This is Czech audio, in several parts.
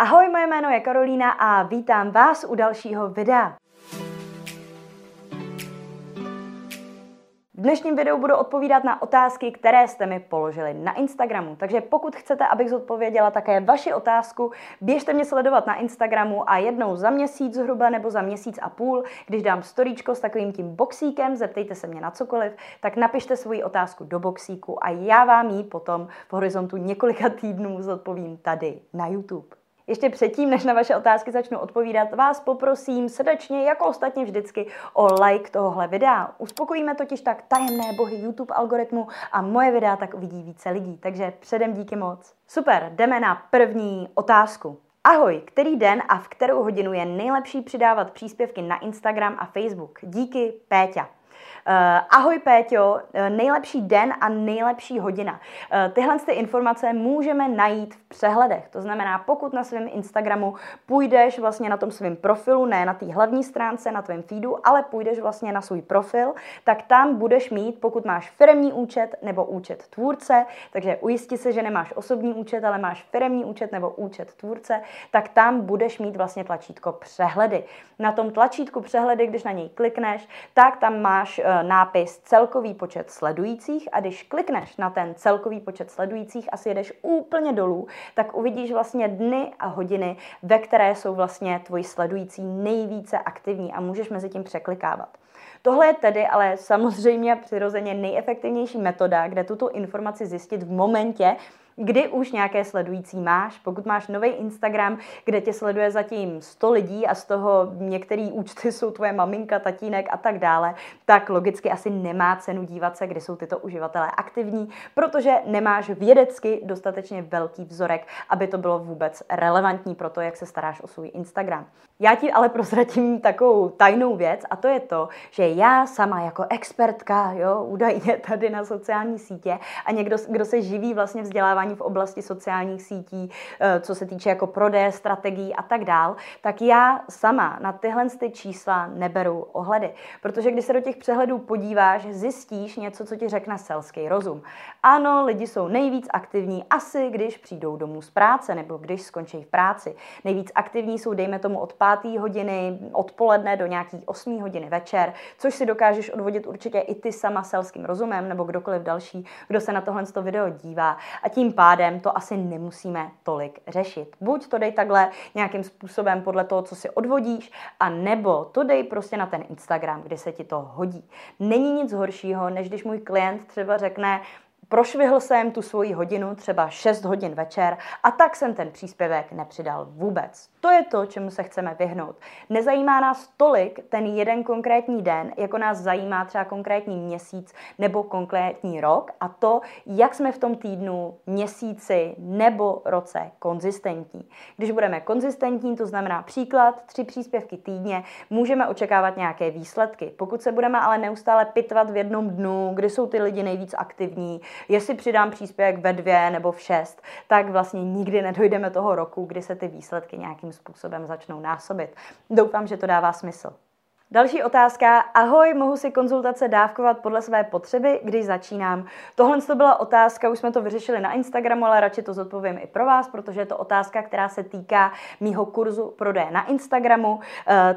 Ahoj, moje jméno je Karolína a vítám vás u dalšího videa. V dnešním videu budu odpovídat na otázky, které jste mi položili na Instagramu. Takže pokud chcete, abych zodpověděla také vaši otázku, běžte mě sledovat na Instagramu a jednou za měsíc zhruba nebo za měsíc a půl, když dám storíčko s takovým tím boxíkem, zeptejte se mě na cokoliv, tak napište svoji otázku do boxíku a já vám ji potom v horizontu několika týdnů zodpovím tady na YouTube. Ještě předtím, než na vaše otázky začnu odpovídat, vás poprosím srdečně, jako ostatně vždycky, o like tohohle videa. Uspokojíme totiž tak tajemné bohy YouTube algoritmu a moje videa tak uvidí více lidí. Takže předem díky moc. Super, jdeme na první otázku. Ahoj, který den a v kterou hodinu je nejlepší přidávat příspěvky na Instagram a Facebook? Díky, Péťa. Ahoj Péťo, nejlepší den a nejlepší hodina. Tyhle ty informace můžeme najít v přehledech. To znamená, pokud na svém Instagramu půjdeš vlastně na tom svém profilu, ne na té hlavní stránce, na tvém feedu, ale půjdeš vlastně na svůj profil, tak tam budeš mít, pokud máš firemní účet nebo účet tvůrce, takže ujisti se, že nemáš osobní účet, ale máš firemní účet nebo účet tvůrce, tak tam budeš mít vlastně tlačítko přehledy. Na tom tlačítku přehledy, když na něj klikneš, tak tam máš nápis celkový počet sledujících a když klikneš na ten celkový počet sledujících a si jedeš úplně dolů, tak uvidíš vlastně dny a hodiny, ve které jsou vlastně tvoji sledující nejvíce aktivní a můžeš mezi tím překlikávat. Tohle je tedy ale samozřejmě přirozeně nejefektivnější metoda, kde tuto informaci zjistit v momentě, kdy už nějaké sledující máš. Pokud máš nový Instagram, kde tě sleduje zatím 100 lidí a z toho některé účty jsou tvoje maminka, tatínek a tak dále, tak logicky asi nemá cenu dívat se, kdy jsou tyto uživatelé aktivní, protože nemáš vědecky dostatečně velký vzorek, aby to bylo vůbec relevantní pro to, jak se staráš o svůj Instagram. Já ti ale prozradím takovou tajnou věc a to je to, že já sama jako expertka, jo, údajně tady na sociální sítě a někdo, kdo se živí vlastně vzdělávání v oblasti sociálních sítí, co se týče jako prodeje, strategií a tak dál, tak já sama na tyhle ty čísla neberu ohledy. Protože když se do těch přehledů podíváš, zjistíš něco, co ti řekne selský rozum. Ano, lidi jsou nejvíc aktivní asi, když přijdou domů z práce nebo když skončí v práci. Nejvíc aktivní jsou, dejme tomu, od 5. hodiny odpoledne do nějaký 8. hodiny večer, což si dokážeš odvodit určitě i ty sama selským rozumem nebo kdokoliv další, kdo se na tohle video dívá. A tím pádem to asi nemusíme tolik řešit. Buď to dej takhle nějakým způsobem podle toho, co si odvodíš, a nebo to dej prostě na ten Instagram, kde se ti to hodí. Není nic horšího, než když můj klient třeba řekne, prošvihl jsem tu svoji hodinu, třeba 6 hodin večer, a tak jsem ten příspěvek nepřidal vůbec. To je to, čemu se chceme vyhnout. Nezajímá nás tolik ten jeden konkrétní den, jako nás zajímá třeba konkrétní měsíc nebo konkrétní rok a to, jak jsme v tom týdnu, měsíci nebo roce konzistentní. Když budeme konzistentní, to znamená příklad 3 příspěvky týdně, můžeme očekávat nějaké výsledky. Pokud se budeme ale neustále pitvat v jednom dnu, kdy jsou ty lidi nejvíc aktivní, jestli přidám příspěvek ve 2 nebo v 6, tak vlastně nikdy nedojdeme toho roku, kdy se ty výsledky nějakým způsobem začnou násobit. Doufám, že to dává smysl. Další otázka. Ahoj, mohu si konzultace dávkovat podle své potřeby, když začínám? Tohle to byla otázka, už jsme to vyřešili na Instagramu, ale radši to zodpovím i pro vás, protože je to otázka, která se týká mýho kurzu prodeje na Instagramu.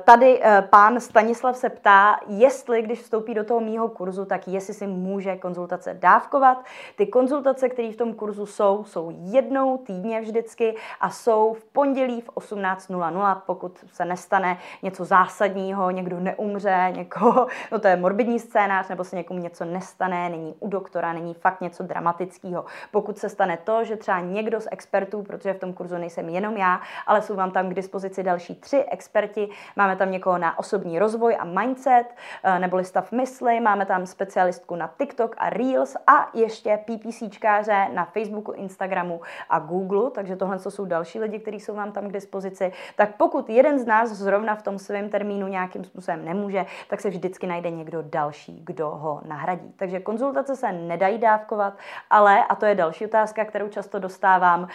Tady pán Stanislav se ptá, jestli, když vstoupí do toho mýho kurzu, tak jestli si může konzultace dávkovat. Ty konzultace, které v tom kurzu jsou jednou týdně vždycky a jsou v pondělí v 18:00, pokud se nestane něco zásadního, někdo neumře, někoho, no to je morbidní scénář, nebo se někomu něco nestane, není u doktora, není fakt něco dramatického. Pokud se stane to, že třeba někdo z expertů, protože v tom kurzu nejsem jenom já, ale jsou vám tam k dispozici další 3 experti, máme tam někoho na osobní rozvoj a mindset, neboli stav mysli, máme tam specialistku na TikTok a Reels a ještě PPCčkáře na Facebooku, Instagramu a Google, takže tohle jsou další lidi, kteří jsou vám tam k dispozici. Tak pokud jeden z nás zrovna v tom svém termínu nějakým způsobem způsobem nemůže, tak se vždycky najde někdo další, kdo ho nahradí. Takže konzultace se nedají dávkovat, ale, a to je další otázka, kterou často dostávám,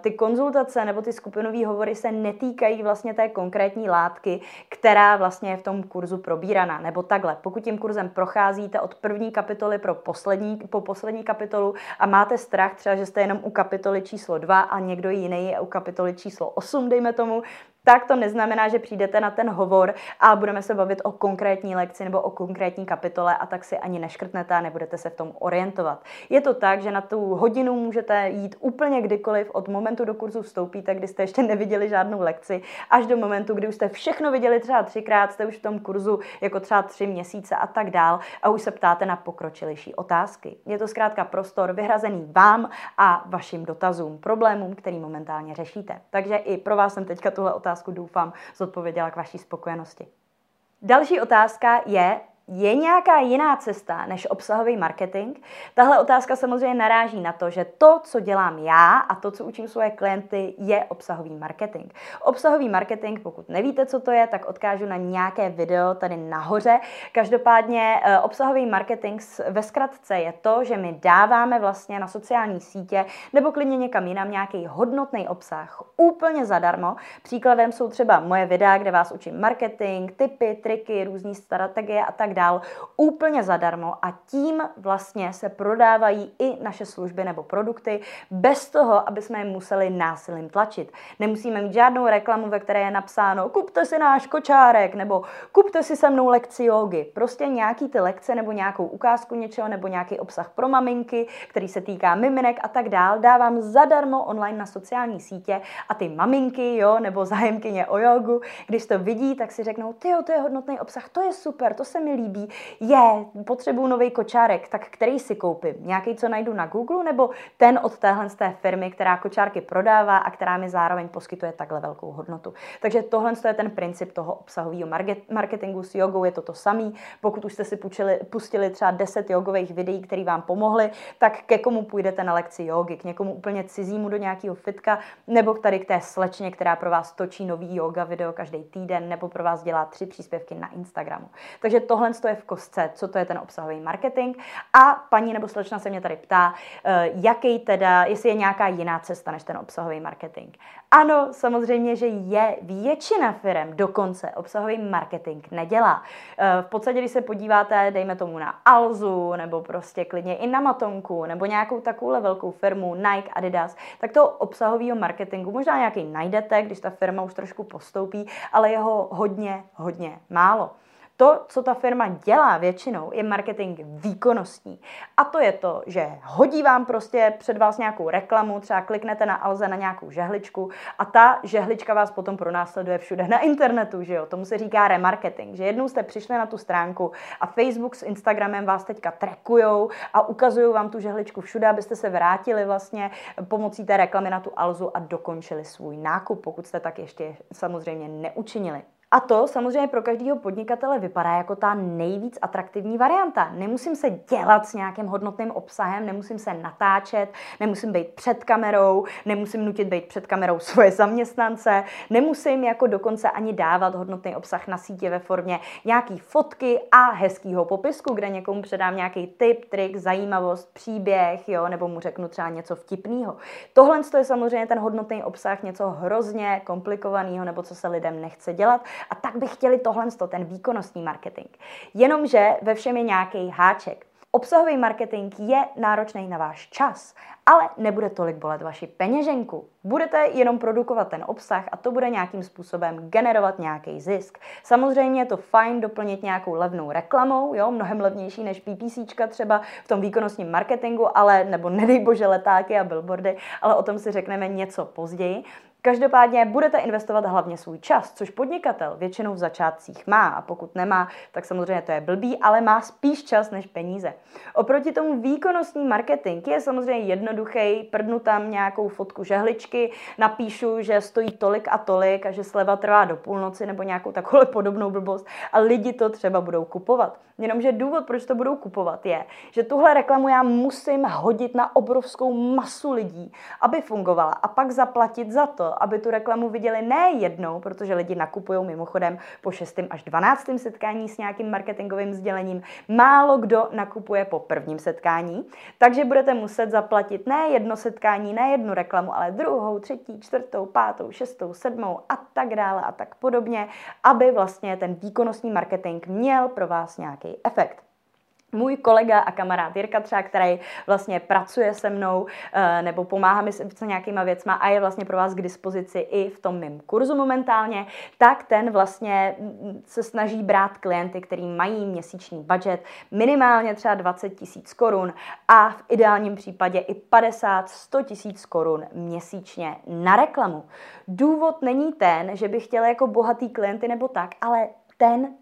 ty konzultace nebo ty skupinové hovory se netýkají vlastně té konkrétní látky, která vlastně je v tom kurzu probíraná. Nebo takhle, pokud tím kurzem procházíte od první kapitoly po poslední kapitolu a máte strach třeba, že jste jenom u kapitoly číslo 2 a někdo jiný je u kapitoly číslo 8, dejme tomu, tak to neznamená, že přijdete na ten hovor a budeme se bavit o konkrétní lekci nebo o konkrétní kapitole a tak si ani neškrtnete a nebudete se v tom orientovat. Je to tak, že na tu hodinu můžete jít úplně kdykoliv od momentu do kurzu vstoupíte, kdy jste ještě neviděli žádnou lekci, až do momentu, kdy už jste všechno viděli třeba 3krát, jste už v tom kurzu jako třeba 3 měsíce a tak dál a už se ptáte na pokročilejší otázky. Je to zkrátka prostor vyhrazený vám a vašim dotazům, problémům, který momentálně řešíte. Takže i pro vás jsem teďka tuhle otázku doufám zodpověděla k vaší spokojenosti. Další otázka je nějaká jiná cesta než obsahový marketing? Tahle otázka samozřejmě naráží na to, že to, co dělám já a to, co učím svoje klienty, je obsahový marketing. Obsahový marketing, pokud nevíte, co to je, tak odkážu na nějaké video tady nahoře. Každopádně obsahový marketing ve zkratce je to, že my dáváme vlastně na sociální sítě nebo klidně někam jinam nějaký hodnotný obsah úplně zadarmo. Příkladem jsou třeba moje videa, kde vás učím marketing, tipy, triky, různé strategie a tak dál úplně zadarmo a tím vlastně se prodávají i naše služby nebo produkty bez toho, aby jsme je museli násilím tlačit. Nemusíme mít žádnou reklamu, ve které je napsáno kupte si náš kočárek nebo kupte si se mnou lekci jógy. Prostě nějaký ty lekce nebo nějakou ukázku něčeho nebo nějaký obsah pro maminky, který se týká miminek a tak dál dávám zadarmo online na sociální sítě a ty maminky nebo zájemkyně o jógu, když to vidí, tak si řeknou tyjo, to je hodnotný obsah, to je super, to se mi líbí, potřebuju nový kočárek, tak který si koupím? Nějaký, co najdu na Google, nebo ten od téhle z té firmy, která kočárky prodává a která mi zároveň poskytuje takhle velkou hodnotu. Takže tohle je ten princip toho obsahového marketingu s jogou, je to to samý. Pokud už jste si pustili třeba 10 jogových videí, které vám pomohly, tak ke komu půjdete na lekci jogy? K někomu úplně cizímu do nějakého fitka, nebo tady k té slečně, která pro vás točí nový yoga video každý týden, nebo pro vás dělá 3 příspěvky na Instagramu. Takže tohle to je v kostce, co to je ten obsahový marketing. A paní nebo slečna se mě tady ptá, jestli je nějaká jiná cesta než ten obsahový marketing. Ano, samozřejmě, že je většina firem dokonce obsahový marketing nedělá. V podstatě, když se podíváte, dejme tomu na Alzu, nebo prostě klidně i na Matonku, nebo nějakou takovou velkou firmu, Nike, Adidas, tak toho obsahového marketingu možná nějaký najdete, když ta firma už trošku postoupí, ale je ho hodně, hodně málo. To, co ta firma dělá většinou, je marketing výkonnostní. A to je to, že hodí vám prostě před vás nějakou reklamu, třeba kliknete na Alze na nějakou žehličku a ta žehlička vás potom pronásleduje všude na internetu, že jo? Tomu se říká remarketing, že jednou jste přišli na tu stránku a Facebook s Instagramem vás teďka trackujou a ukazují vám tu žehličku všude, abyste se vrátili vlastně pomocí té reklamy na tu Alzu a dokončili svůj nákup, pokud jste tak ještě samozřejmě neučinili. A to samozřejmě pro každého podnikatele vypadá jako ta nejvíc atraktivní varianta. Nemusím se dělat s nějakým hodnotným obsahem, nemusím se natáčet, nemusím být před kamerou, nemusím nutit být před kamerou svoje zaměstnance, nemusím jako dokonce ani dávat hodnotný obsah na sítě ve formě nějaký fotky a hezkýho popisku, kde někomu předám nějaký tip, trik, zajímavost, příběh, nebo mu řeknu třeba něco vtipného. Tohle je samozřejmě ten hodnotný obsah, něco hrozně komplikovaného, nebo co se lidem nechce dělat. A tak by chtěli tohle, ten výkonnostní marketing. Jenomže ve všem je nějaký háček. Obsahový marketing je náročný na váš čas, ale nebude tolik bolet vaši peněženku. Budete jenom produkovat ten obsah a to bude nějakým způsobem generovat nějaký zisk. Samozřejmě je to fajn doplnit nějakou levnou reklamou, mnohem levnější než PPCčka třeba v tom výkonnostním marketingu, ale nebo nedej bože letáky a billboardy, ale o tom si řekneme něco později. Každopádně budete investovat hlavně svůj čas, což podnikatel většinou v začátcích má a pokud nemá, tak samozřejmě to je blbý, ale má spíš čas než peníze. Oproti tomu výkonnostní marketing je samozřejmě jednoduchý, prdnu tam nějakou fotku žehličky, napíšu, že stojí tolik a tolik a že sleva trvá do půlnoci nebo nějakou takovou podobnou blbost a lidi to třeba budou kupovat. Jenomže důvod, proč to budou kupovat, je, že tuhle reklamu já musím hodit na obrovskou masu lidí, aby fungovala, a pak zaplatit za to, aby tu reklamu viděli ne jednou, protože lidi nakupují mimochodem po 6. až 12. setkání s nějakým marketingovým sdělením. Málo kdo nakupuje po prvním setkání, takže budete muset zaplatit ne jedno setkání, ne jednu reklamu, ale druhou, třetí, čtvrtou, pátou, šestou, sedmou a tak dále a tak podobně, aby vlastně ten výkonnostní marketing měl pro vás nějaký efekt. Můj kolega a kamarád Jirka třeba, který vlastně pracuje se mnou nebo pomáhá mi s nějakýma věcma a je vlastně pro vás k dispozici i v tom mým kurzu momentálně, tak ten vlastně se snaží brát klienty, který mají měsíční budget minimálně třeba 20 000 korun a v ideálním případě i 50–100 000 korun měsíčně na reklamu. Důvod není ten, že bych chtěla jako bohatý klienty nebo tak, ale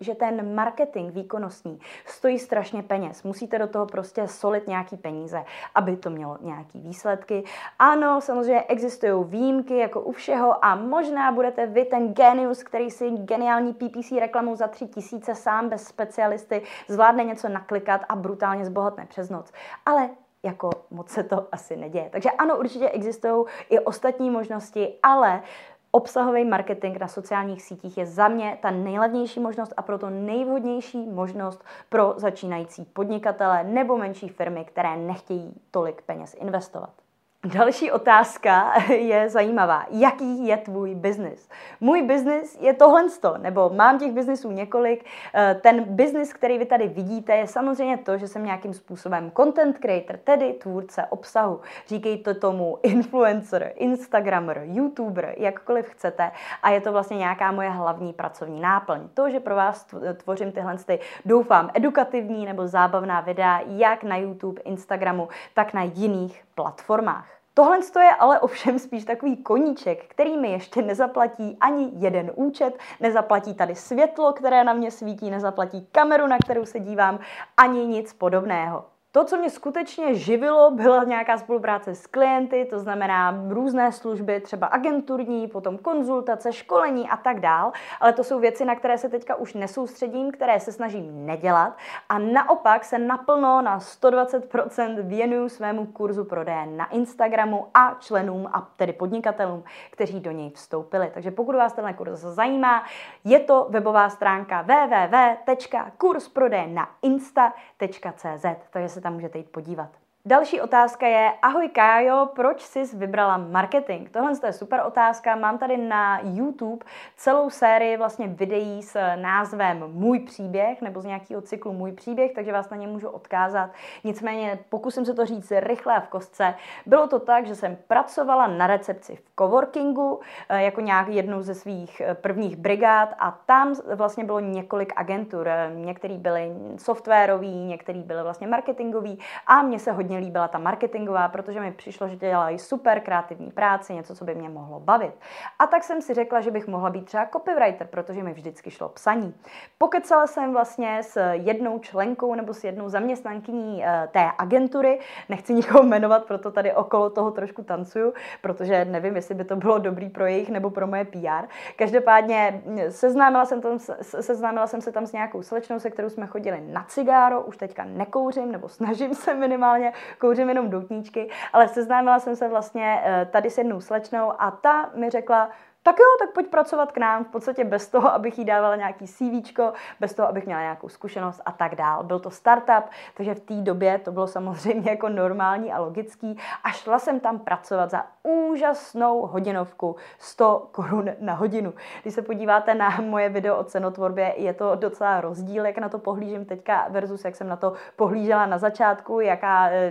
že ten marketing výkonnostní stojí strašně peněz. Musíte do toho prostě solit nějaký peníze, aby to mělo nějaký výsledky. Ano, samozřejmě existují výjimky jako u všeho a možná budete vy ten genius, který si geniální PPC reklamou za 3 000 sám bez specialisty zvládne něco naklikat a brutálně zbohatne přes noc. Ale jako moc se to asi neděje. Takže ano, určitě existují i ostatní možnosti, ale obsahový marketing na sociálních sítích je za mě ta nejlevnější možnost a proto nejvhodnější možnost pro začínající podnikatele nebo menší firmy, které nechtějí tolik peněz investovat. Další otázka je zajímavá. Jaký je tvůj biznis? Můj biznis je tohlensto, nebo mám těch biznisů několik. Ten biznis, který vy tady vidíte, je samozřejmě to, že jsem nějakým způsobem content creator, tedy tvůrce obsahu. Říkejte tomu influencer, instagramer, youtuber, jakkoliv chcete. A je to vlastně nějaká moje hlavní pracovní náplň. To, že pro vás tvořím tyhle, doufám, edukativní nebo zábavná videa, jak na YouTube, Instagramu, tak na jiných platformách. Tohle je ale ovšem spíš takový koníček, který mi ještě nezaplatí ani jeden účet, nezaplatí tady světlo, které na mě svítí, nezaplatí kameru, na kterou se dívám, ani nic podobného. To, co mě skutečně živilo, byla nějaká spolupráce s klienty, to znamená různé služby, třeba agenturní, potom konzultace, školení a tak dál, ale to jsou věci, na které se teďka už nesoustředím, které se snažím nedělat a naopak se naplno na 120% věnuju svému kurzu prodeje na Instagramu a členům a tedy podnikatelům, kteří do něj vstoupili. Takže pokud vás tenhle kurz zajímá, je to webová stránka www.kursprodejnainsta.cz, takže se tam můžete jít podívat. Další otázka je, ahoj Kájo, proč jsi vybrala marketing? Tohle je super otázka, mám tady na YouTube celou sérii vlastně videí s názvem Můj příběh, nebo z nějakého cyklu Můj příběh, takže vás na ně můžu odkázat. Nicméně pokusím se to říct rychle a v kostce. Bylo to tak, že jsem pracovala na recepci v coworkingu, jako nějak jednou ze svých prvních brigád a tam vlastně bylo několik agentur. Některý byly softwarový, některý byly vlastně marketingový a mně se hodně líbila ta marketingová, protože mi přišlo, že dělají super kreativní práci, něco, co by mě mohlo bavit. A tak jsem si řekla, že bych mohla být třeba copywriter, protože mi vždycky šlo psaní. Pokecala jsem vlastně s jednou členkou nebo s jednou zaměstnankyní té agentury, nechci nikoho jmenovat, proto tady okolo toho trošku tancuju, protože nevím, jestli by to bylo dobrý pro jejich nebo pro moje PR. Každopádně seznámila jsem se tam s nějakou slečnou, se kterou jsme chodili na cigáro, už teďka nekouřím, nebo snažím se minimálně, kouřím jenom doutníčky, ale seznámila jsem se vlastně tady s jednou slečnou a ta mi řekla, tak jo, tak pojď pracovat k nám, v podstatě bez toho, abych jí dávala nějaký CVčko, bez toho, abych měla nějakou zkušenost a tak dál. Byl to startup, takže v té době to bylo samozřejmě jako normální a logický a šla jsem tam pracovat za úžasnou hodinovku, 100 korun na hodinu. Když se podíváte na moje video o cenotvorbě, je to docela rozdíl, jak na to pohlížím teďka versus jak jsem na to pohlížela na začátku,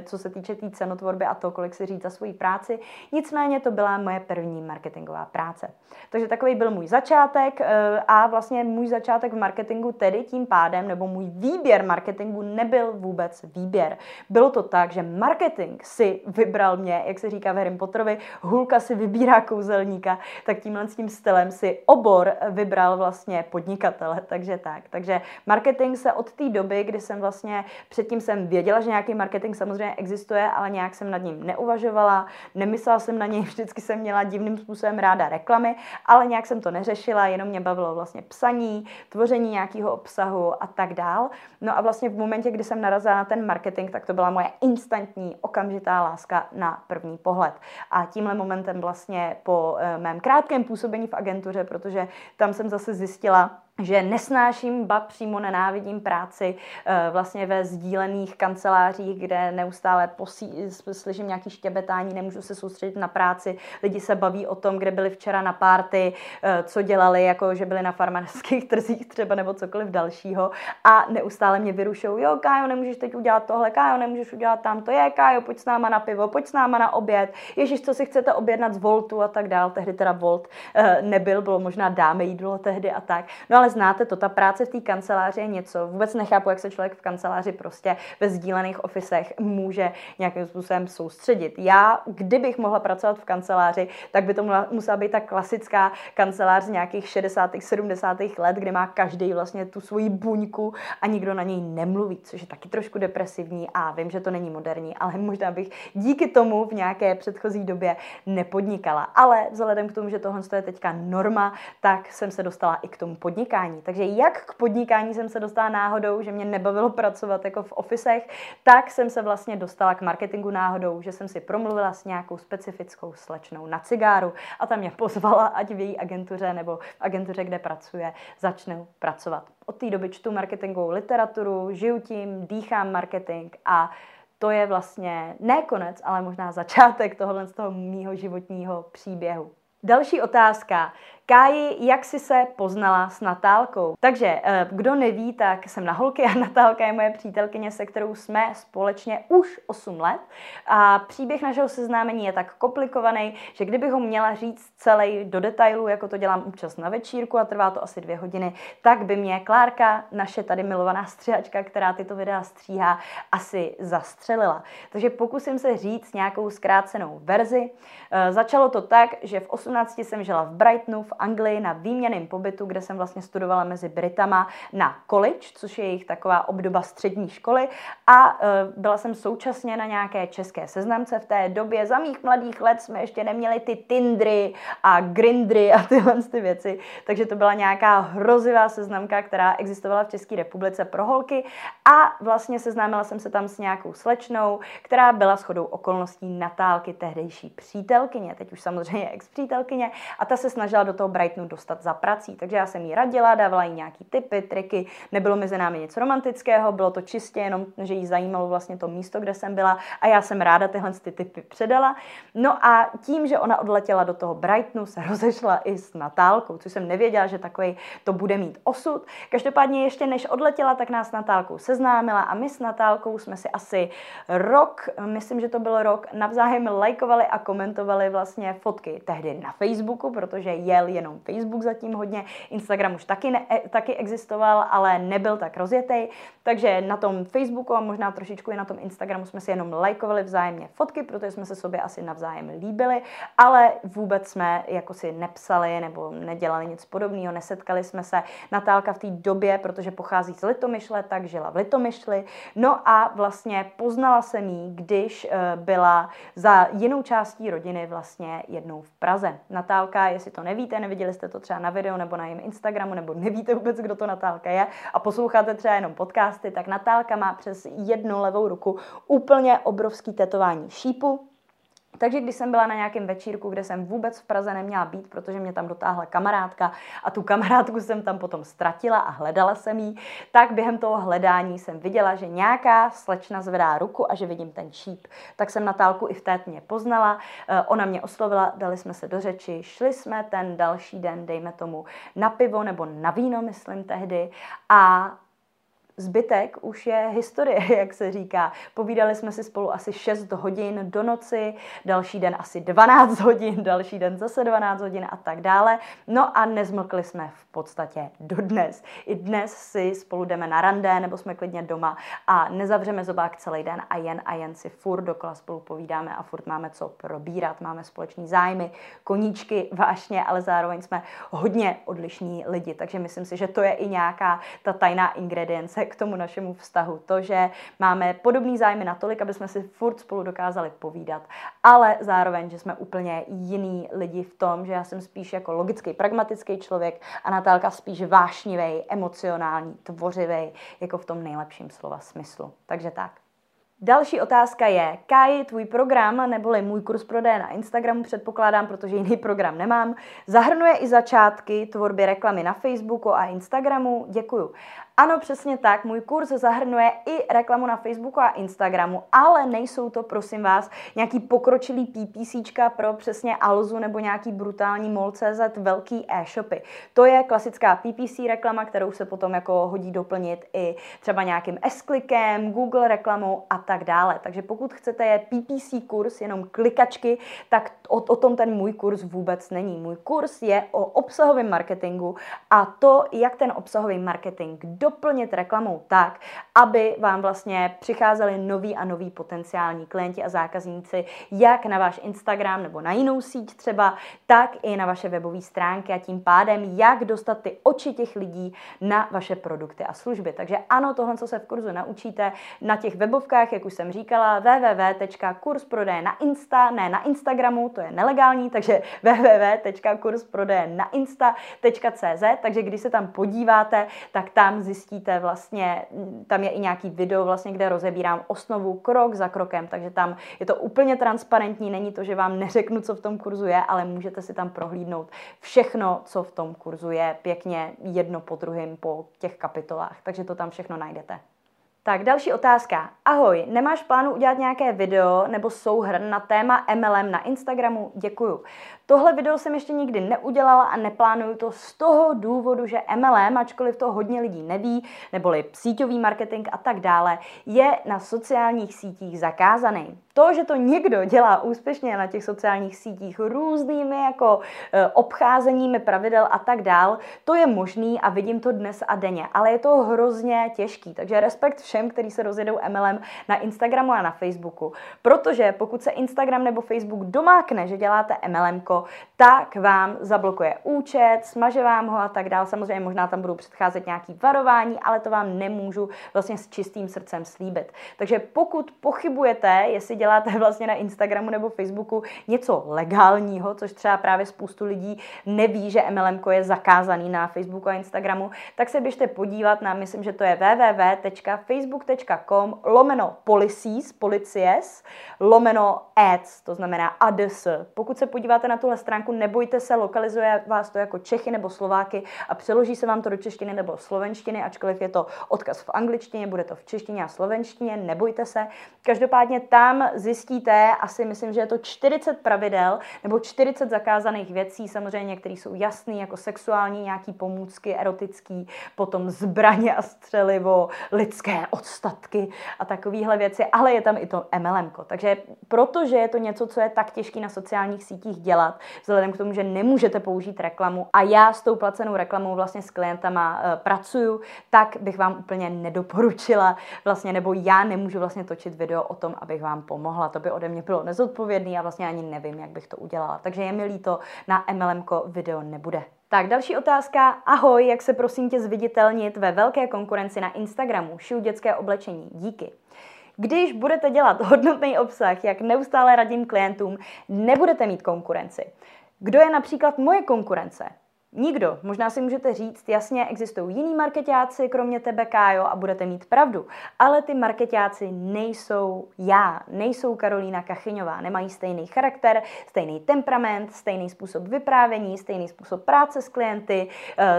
co se týče té cenotvorby a to, kolik si říct za svoji práci. Nicméně to byla moje první marketingová práce. Takže takový byl můj začátek a vlastně můj začátek v marketingu tedy tím pádem, nebo můj výběr marketingu nebyl vůbec výběr. Bylo to tak, že marketing si vybral mě, jak se říká v Harry Potterovi, hulka si vybírá kouzelníka, tak tímhle s tím stylem si obor vybral vlastně podnikatele, takže tak. Takže marketing se od té doby, kdy jsem vlastně předtím jsem věděla, že nějaký marketing samozřejmě existuje, ale nějak jsem nad ním neuvažovala, nemyslela jsem na něj, vždycky jsem měla divným způsobem ráda reklamy, ale nějak jsem to neřešila, jenom mě bavilo vlastně psaní, tvoření nějakého obsahu a tak dál. No a vlastně v momentě, kdy jsem narazila na ten marketing, tak to byla moje instantní, okamžitá láska na první pohled. A tímhle momentem vlastně po mém krátkém působení v agentuře, protože tam jsem zase zjistila, že nesnáším, ba přímo nenávidím práci vlastně ve sdílených kancelářích, kde neustále slyším nějaké štěbetání, nemůžu se soustředit na práci, lidi se baví o tom, kde byli včera na párty, co dělali, jako že byli na farmářských trzích třeba nebo cokoliv dalšího a neustále mě vyrušou, jo Kájo, nemůžeš teď udělat tohle, Kájo, nemůžeš udělat tam to, je Kájo, pojď s náma na pivo, pojď s náma na oběd, ježiš, co si chcete objednat z Voltu a tak dál, tehdy teda Volt nebyl, bylo možná dáme jídlo tehdy a tak, no ale znáte to, ta práce v té kanceláři je něco. Vůbec nechápu, jak se člověk v kanceláři prostě ve sdílených ofisech může nějakým způsobem soustředit. Já, kdybych mohla pracovat v kanceláři, tak by to musela být ta klasická kancelář z nějakých 60. 70. let, kde má každý vlastně tu svoji buňku a nikdo na něj nemluví, což je taky trošku depresivní a vím, že to není moderní, ale možná bych díky tomu v nějaké předchozí době nepodnikala. Ale vzhledem k tomu, že tohle je teďka norma, tak jsem se dostala i k tomu podnikání. Takže jak k podnikání jsem se dostala náhodou, že mě nebavilo pracovat jako v ofisech, tak jsem se vlastně dostala k marketingu náhodou, že jsem si promluvila s nějakou specifickou slečnou na cigáru a tam mě pozvala, ať v její agentuře nebo v agentuře, kde pracuje, začnu pracovat. Od té doby čtu marketingovou literaturu, žiju tím, dýchám marketing a to je vlastně ne konec, ale možná začátek tohohle z toho mýho životního příběhu. Další otázka. Káji, jak jsi se poznala s Natálkou? Takže, kdo neví, tak jsem na holky a Natálka je moje přítelkyně, se kterou jsme společně už 8 let. A příběh našeho seznámení je tak komplikovaný, že kdybych ho měla říct celý do detailu, jako to dělám občas na večírku a trvá to asi 2 hodiny, tak by mě Klárka, naše tady milovaná stříhačka, která tyto videa stříhá, asi zastřelila. Takže pokusím se říct nějakou zkrácenou verzi. Začalo to tak, že v 18 jsem žila v Brightonu, v Anglii na výměnném pobytu, kde jsem vlastně studovala mezi Britama na college, což je jejich taková obdoba střední školy a byla jsem současně na nějaké české seznamce v té době. Za mých mladých let jsme ještě neměli ty Tindry a Grindry a tyhle ty věci, takže to byla nějaká hrozivá seznamka, která existovala v České republice pro holky a vlastně seznámila jsem se tam s nějakou slečnou, která byla shodou okolností Natálky, tehdejší přítelkyně, teď už samozřejmě ex-přítelkyně a ta se snažila do toho Brightonu dostat za prací. Takže já jsem jí radila, dávala jí nějaký tipy, triky, nebylo mezi námi nic romantického, bylo to čistě jenom, že jí zajímalo vlastně to místo, kde jsem byla a já jsem ráda tyhle ty tipy předala. No a tím, že ona odletěla do toho Brightonu, se rozešla i s Natálkou, což jsem nevěděla, že takový to bude mít osud. Každopádně ještě než odletěla, tak nás s Natálkou seznámila a my s Natálkou jsme si asi rok, myslím, že to byl rok, navzájem lajkovali a komentovali vlastně fotky tehdy na Facebooku, protože jel jenom Facebook zatím hodně, Instagram už taky existoval, ale nebyl tak rozjetej, takže na tom Facebooku a možná trošičku i na tom Instagramu jsme si jenom lajkovali vzájemně fotky, protože jsme se sobě asi navzájem líbili, ale vůbec jsme jako si nepsali nebo nedělali nic podobného, nesetkali jsme se. Natálka v té době, protože pochází z Litomyšle, tak žila v Litomyšli, no a vlastně poznala jsem ji, když byla za jinou částí rodiny vlastně jednou v Praze. Natálka, jestli to nevíte, neviděli jste to třeba na videu nebo na jejím Instagramu, nebo nevíte vůbec, kdo to Natálka je a posloucháte třeba jenom podcasty, tak Natálka má přes jednu levou ruku úplně obrovský tetování šípu. Takže když jsem byla na nějakém večírku, kde jsem vůbec v Praze neměla být, protože mě tam dotáhla kamarádka a tu kamarádku jsem tam potom ztratila a hledala jsem ji, tak během toho hledání jsem viděla, že nějaká slečna zvedá ruku a že vidím ten šíp. Tak jsem Natálku i v té tmě poznala, ona mě oslovila, dali jsme se do řeči, šli jsme ten další den, dejme tomu, na pivo nebo na víno, myslím tehdy, a zbytek už je historie, jak se říká. Povídali jsme si spolu asi 6 hodin do noci, další den asi 12 hodin, další den zase 12 hodin a tak dále. No a nezmlkli jsme v podstatě dodnes. I dnes si spolu jdeme na rande nebo jsme klidně doma a nezavřeme zobák celý den a jen si furt dokola spolu povídáme a furt máme co probírat. Máme společný zájmy, koníčky, vášně, ale zároveň jsme hodně odlišní lidi. Takže myslím si, že to je i nějaká ta tajná ingredience, k tomu našemu vztahu. To, že máme podobný zájmy natolik, aby jsme si furt spolu dokázali povídat, ale zároveň, že jsme úplně jiný lidi v tom, že já jsem spíš jako logický, pragmatický člověk a Natálka spíš vášnivej, emocionální, tvořivej, jako v tom nejlepším slova smyslu. Takže tak. Další otázka je, Káji, tvůj program, neboli můj kurz prodeje na Instagramu, předpokládám, protože jiný program nemám, zahrnuje i začátky tvorby reklamy na Facebooku a Instagramu? Děkuju. Ano, přesně tak, můj kurz zahrnuje i reklamu na Facebooku a Instagramu, ale nejsou to, prosím vás, nějaký pokročilý PPCčka pro přesně Alzu nebo nějaký brutální mol.cz velký e-shopy. To je klasická PPC reklama, kterou se potom jako hodí doplnit i třeba nějakým S-klikem, Google reklamou a tak dále. Takže pokud chcete je PPC kurz, jenom klikačky, tak o tom ten můj kurz vůbec není. Můj kurz je o obsahovém marketingu a to, jak ten obsahový marketing doplnit reklamou tak, aby vám vlastně přicházeli noví a noví potenciální klienti a zákazníci, jak na váš Instagram nebo na jinou síť třeba, tak i na vaše webové stránky a tím pádem, jak dostat ty oči těch lidí na vaše produkty a služby. Takže ano, tohle, co se v kurzu naučíte na těch webovkách, jak už jsem říkala, www.kurzprodeje na Instagramu, to je nelegální, takže www.kurzprodejneinsta.cz, takže když se tam podíváte, tak tam zjistíte vlastně, tam je i nějaký video vlastně, kde rozebírám osnovu krok za krokem, takže tam je to úplně transparentní, není to, že vám neřeknu, co v tom kurzu je, ale můžete si tam prohlídnout všechno, co v tom kurzu je, pěkně jedno po druhém po těch kapitolách, takže to tam všechno najdete. Tak, další otázka. Ahoj, nemáš plánu udělat nějaké video nebo souhrn na téma MLM na Instagramu? Děkuju. Tohle video jsem ještě nikdy neudělala a neplánuju to z toho důvodu, že MLM, ačkoliv to hodně lidí neví, neboli síťový marketing a tak dále, je na sociálních sítích zakázaný. To, že to někdo dělá úspěšně na těch sociálních sítích různými jako obcházeními pravidel a tak dál, to je možný a vidím to dnes a denně, ale je to hrozně těžký. Takže respekt všem, kteří se rozjedou MLM na Instagramu a na Facebooku. Protože pokud se Instagram nebo Facebook domákne, že děláte MLMko, tak vám zablokuje účet, smaže vám ho a tak dál. Samozřejmě možná tam budou předcházet nějaké varování, ale to vám nemůžu vlastně s čistým srdcem slíbit. Takže pokud pochybujete, jestli děláte vlastně na Instagramu nebo Facebooku něco legálního, což třeba právě spoustu lidí neví, že MLMko je zakázaný na Facebooku a Instagramu, tak se běžte podívat na, myslím, že to je www.facebook.com/policies/ads, to znamená ads. Pokud se podíváte na tuhle stránku, nebojte se, lokalizuje vás to jako Čechy nebo Slováky a přeloží se vám to do češtiny nebo slovenštiny, ačkoliv je to odkaz v angličtině, bude to v češtině a slovenštině, nebojte se. Každopádně tam zjistíte, asi myslím, že je to 40 pravidel nebo 40 zakázaných věcí, samozřejmě některé jsou jasný, jako sexuální, nějaký pomůcky, erotický, potom zbraně a střelivo, lidské odstatky a takovéhle věci, ale je tam i to MLMko. Takže protože je to něco, co je tak těžké na sociálních sítích dělat, vzhledem k tomu, že nemůžete použít reklamu a já s tou placenou reklamou vlastně s klientama pracuju, tak bych vám úplně nedoporučila vlastně, nebo já nemůžu vlastně točit video o tom, abych vám pomohla. To by ode mě bylo nezodpovědný a vlastně ani nevím, jak bych to udělala. Takže je mi líto, na MLMko video nebude. Tak, další otázka. Ahoj, jak se prosím tě zviditelnit ve velké konkurenci na Instagramu? Šiju dětské oblečení. Díky. Když budete dělat hodnotný obsah, jak neustále radím klientům, nebudete mít konkurenci. Kdo je například moje konkurence? Nikdo. Možná si můžete říct, jasně, existují jiní marketáci, kromě tebe, Kájo, a budete mít pravdu. Ale ty marketáci nejsou já, nejsou Karolína Kachyňová. Nemají stejný charakter, stejný temperament, stejný způsob vyprávění, stejný způsob práce s klienty,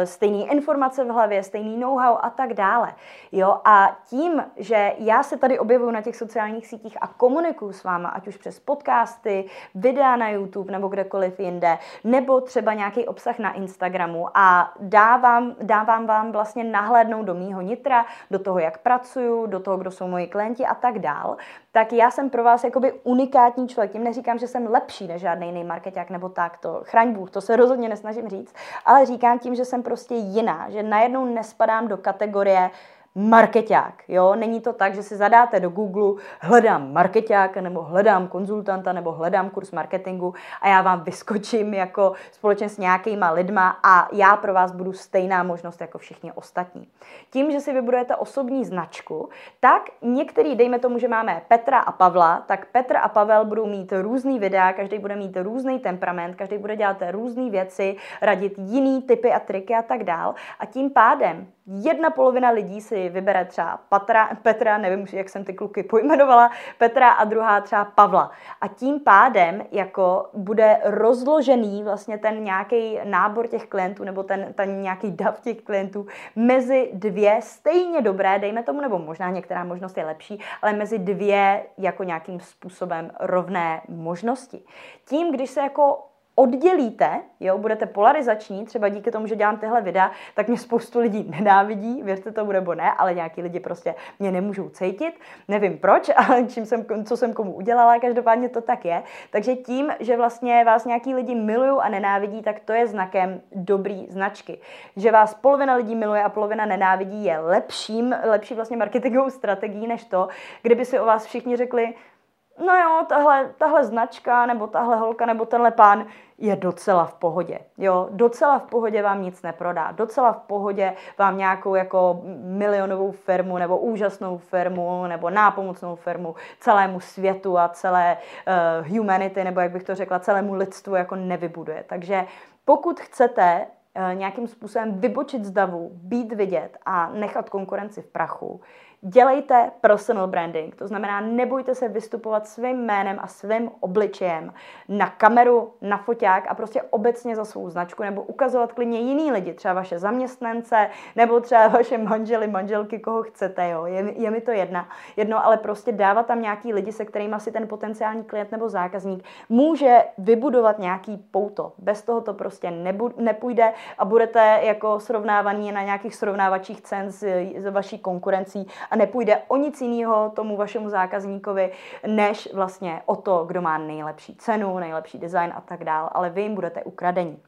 stejný informace v hlavě, stejný know-how a tak dále. Jo? A tím, že já se tady objevuju na těch sociálních sítích a komunikuju s váma, ať už přes podcasty, videa na YouTube nebo kdekoliv jinde, nebo třeba nějaký obsah na Instagramu a dávám vám vlastně nahlédnout do mýho nitra, do toho, jak pracuju, do toho, kdo jsou moji klienti a tak dál, tak já jsem pro vás jakoby unikátní člověk. Tím neříkám, že jsem lepší než žádný jiný markeťák nebo tak, to chraň Bůh, to se rozhodně nesnažím říct, ale říkám tím, že jsem prostě jiná, že najednou nespadám do kategorie markeťák. Jo? Není to tak, že si zadáte do Google hledám markeťáka, nebo hledám konzultanta, nebo hledám kurz marketingu a já vám vyskočím jako společně s nějakýma lidma a já pro vás budu stejná možnost jako všichni ostatní. Tím, že si vybudujete osobní značku, tak některý, dejme tomu, že máme Petra a Pavla, tak Petr a Pavel budou mít různý videa, každý bude mít různý temperament, každý bude dělat různé věci, radit jiný typy a triky a tak dál. A tím pádem jedna polovina lidí si vybere třeba Petra, nevím už, jak jsem ty kluky pojmenovala, Petra a druhá třeba Pavla. A tím pádem jako bude rozložený vlastně ten nějaký nábor těch klientů nebo ten nějaký dav těch klientů mezi dvě stejně dobré, dejme tomu, nebo možná některá možnost je lepší, ale mezi dvě jako nějakým způsobem rovné možnosti. Tím, když se jako oddělíte, jo, budete polarizační, třeba díky tomu, že dělám tyhle videa, tak mě spoustu lidí nenávidí, věřte tomu nebo ne, ale nějaký lidi prostě mě nemůžou cejtit, nevím proč, ale co jsem komu udělala, každopádně to tak je. Takže tím, že vlastně vás nějaký lidi milují a nenávidí, tak to je znakem dobrý značky. Že vás polovina lidí miluje a polovina nenávidí je lepší vlastně marketingovou strategií než to, kdyby si o vás všichni řekli, no jo, tahle značka, nebo tahle holka, nebo tenhle pán je docela v pohodě. Jo, docela v pohodě vám nic neprodá. Docela v pohodě vám nějakou jako milionovou firmu, nebo úžasnou firmu, nebo nápomocnou firmu celému světu a celé humanity, nebo jak bych to řekla, celému lidstvu jako nevybuduje. Takže pokud chcete nějakým způsobem vybočit z davu, být vidět a nechat konkurenci v prachu, dělejte personal branding, to znamená, nebojte se vystupovat svým jménem a svým obličejem na kameru, na foťák a prostě obecně za svou značku, nebo ukazovat klidně jiný lidi, třeba vaše zaměstnance, nebo třeba vaše manžely, manželky, koho chcete, jo. Je mi to jedno, ale prostě dávat tam nějaký lidi, se kterými si ten potenciální klient nebo zákazník může vybudovat nějaký pouto. Bez toho to prostě nepůjde a budete jako srovnávaní na nějakých srovnávačích cen s vaší konkurencí a nepůjde o nic jiného tomu vašemu zákazníkovi, než vlastně o to, kdo má nejlepší cenu, nejlepší design a tak dál, ale vy jim budete ukradení.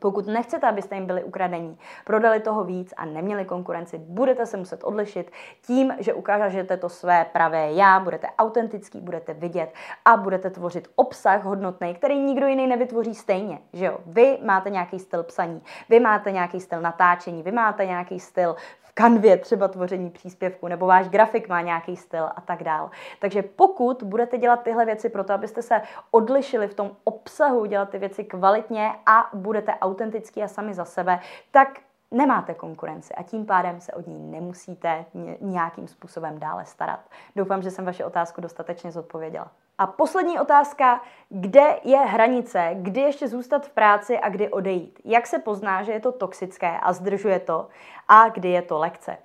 Pokud nechcete, abyste jim byli ukradení, prodali toho víc a neměli konkurenci, budete se muset odlišit tím, že ukážete to své pravé já, budete autentický, budete vidět a budete tvořit obsah hodnotný, který nikdo jiný nevytvoří stejně. Že jo? Vy máte nějaký styl psaní, vy máte nějaký styl natáčení, vy máte nějaký styl Canvě třeba tvoření příspěvku, nebo váš grafik má nějaký styl a tak dál. Takže pokud budete dělat tyhle věci proto, abyste se odlišili v tom obsahu, dělat ty věci kvalitně a budete autentický a sami za sebe, tak nemáte konkurenci a tím pádem se od ní nemusíte nějakým způsobem dále starat. Doufám, že jsem vaši otázku dostatečně zodpověděla. A poslední otázka, kde je hranice, kdy ještě zůstat v práci a kdy odejít? Jak se pozná, že je to toxické a zdržuje to a kdy je to lekce?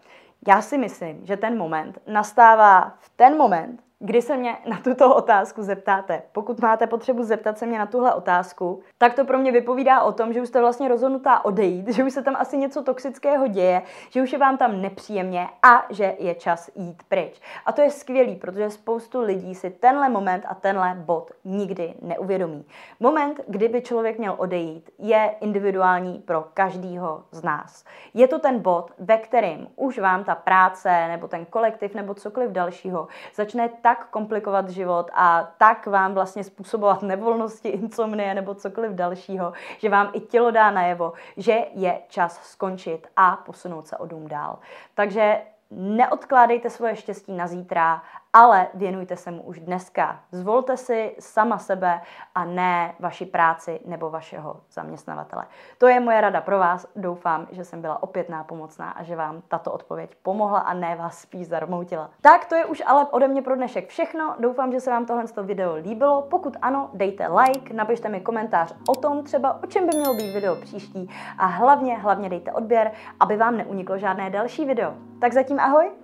Já si myslím, že ten moment nastává v ten moment, kdy se mě na tuto otázku zeptáte. Pokud máte potřebu zeptat se mě na tuhle otázku, tak to pro mě vypovídá o tom, že už jste vlastně rozhodnutá odejít, že už se tam asi něco toxického děje, že už je vám tam nepříjemně a že je čas jít pryč. A to je skvělý, protože spoustu lidí si tenhle moment a tenhle bod nikdy neuvědomí. Moment, kdyby člověk měl odejít, je individuální pro každýho z nás. Je to ten bod, ve kterém už vám ta práce nebo ten kolektiv nebo cokoliv dalšího začne tak komplikovat život a tak vám vlastně způsobovat nevolnosti, insomnie nebo cokoliv dalšího, že vám i tělo dá najevo, že je čas skončit a posunout se o dům dál. Takže neodkládejte svoje štěstí na zítra, ale věnujte se mu už dneska. Zvolte si sama sebe a ne vaši práci nebo vašeho zaměstnavatele. To je moje rada pro vás. Doufám, že jsem byla opět nápomocná a že vám tato odpověď pomohla a ne vás spíš zarmoutila. Tak to je už ale ode mě pro dnešek všechno. Doufám, že se vám tohle video líbilo. Pokud ano, dejte like, napište mi komentář o tom třeba, o čem by mělo být video příští a hlavně dejte odběr, aby vám neuniklo žádné další video. Tak zatím ahoj!